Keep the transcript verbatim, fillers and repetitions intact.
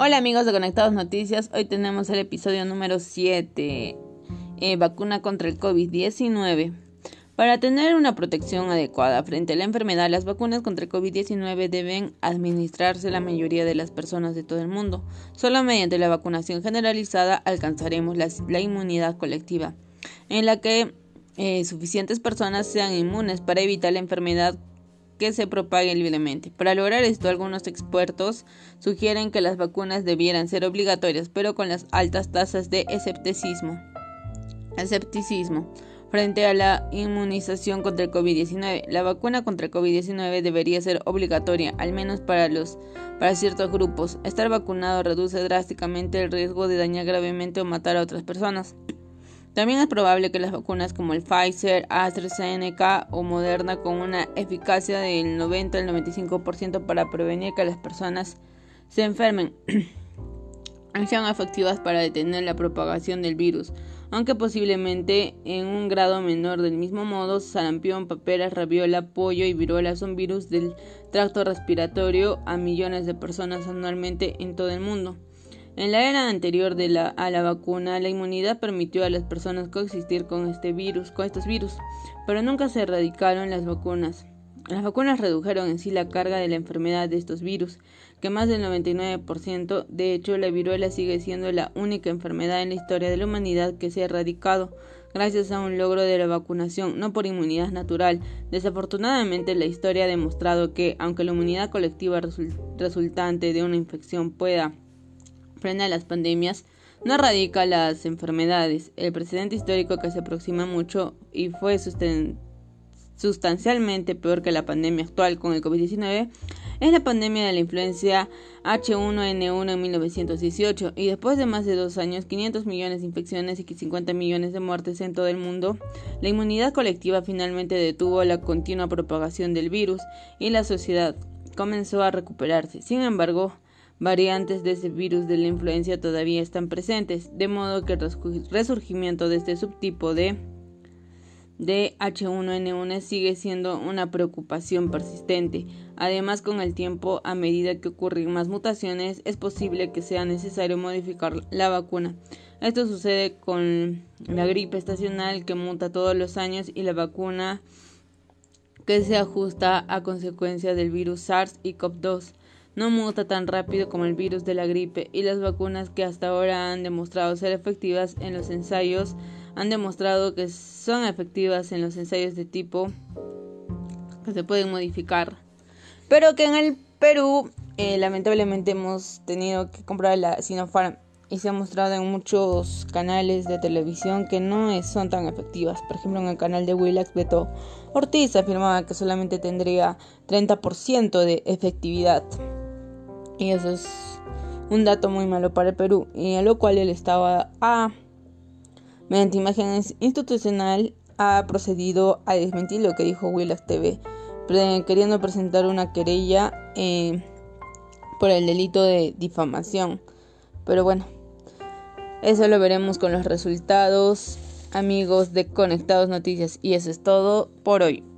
Hola amigos de Conectados Noticias, hoy tenemos el episodio número siete, eh, vacuna contra el COVID diecinueve. Para tener una protección adecuada frente a la enfermedad, las vacunas contra el COVID diecinueve deben administrarse a la mayoría de las personas de todo el mundo. Solo mediante la vacunación generalizada alcanzaremos la, la inmunidad colectiva, en la que eh, suficientes personas sean inmunes para evitar la enfermedad que se propague libremente. Para lograr esto, algunos expertos sugieren que las vacunas debieran ser obligatorias, pero con las altas tasas de escepticismo, escepticismo frente a la inmunización contra el COVID diecinueve. La vacuna contra el COVID diecinueve debería ser obligatoria, al menos para los para ciertos grupos. Estar vacunado reduce drásticamente el riesgo de dañar gravemente o matar a otras personas. También es probable que las vacunas como el Pfizer, AstraZeneca o Moderna, con una eficacia del noventa al noventa y cinco por ciento para prevenir que las personas se enfermen, sean efectivas para detener la propagación del virus, aunque posiblemente en un grado menor. Del mismo modo, sarampión, paperas, rabiola, polio y viruela son virus del tracto respiratorio a millones de personas anualmente en todo el mundo. En la era anterior de la, a la vacuna, la inmunidad permitió a las personas coexistir con este virus, con estos virus, pero nunca se erradicaron las vacunas. Las vacunas redujeron en sí la carga de la enfermedad de estos virus, que más del noventa y nueve por ciento. De hecho, la viruela sigue siendo la única enfermedad en la historia de la humanidad que se ha erradicado gracias a un logro de la vacunación, no por inmunidad natural. Desafortunadamente, la historia ha demostrado que, aunque la inmunidad colectiva resultante de una infección pueda frena las pandemias, no erradica las enfermedades. El precedente histórico, que se aproxima mucho y fue susten- sustancialmente peor que la pandemia actual con el COVID diecinueve, es la pandemia de la influenza H uno N uno en mil novecientos dieciocho, y después de más de dos años, quinientos millones de infecciones y cincuenta millones de muertes en todo el mundo, la inmunidad colectiva finalmente detuvo la continua propagación del virus y la sociedad comenzó a recuperarse. Sin embargo, variantes de ese virus de la influenza todavía están presentes, de modo que el resurgimiento de este subtipo de, de H uno N uno sigue siendo una preocupación persistente. Además, con el tiempo, a medida que ocurren más mutaciones, es posible que sea necesario modificar la vacuna. Esto sucede con la gripe estacional, que muta todos los años, y la vacuna, que se ajusta a consecuencia del virus SARS y C O V dos. No muta tan rápido como el virus de la gripe, y las vacunas que hasta ahora han demostrado ser efectivas en los ensayos han demostrado que son efectivas en los ensayos de tipo que se pueden modificar, pero que en el Perú eh, lamentablemente hemos tenido que comprar la Sinopharm, y se ha mostrado en muchos canales de televisión que no son tan efectivas. Por ejemplo, en el canal de Willax, Beto Ortiz afirmaba que solamente tendría treinta por ciento de efectividad. Y eso es un dato muy malo para el Perú, y a lo cual el Estado, a, a, mediante imágenes institucional, ha procedido a desmentir lo que dijo Willax T V, pre, queriendo presentar una querella eh, por el delito de difamación. Pero bueno, eso lo veremos con los resultados, amigos de Conectados Noticias. Y eso es todo por hoy.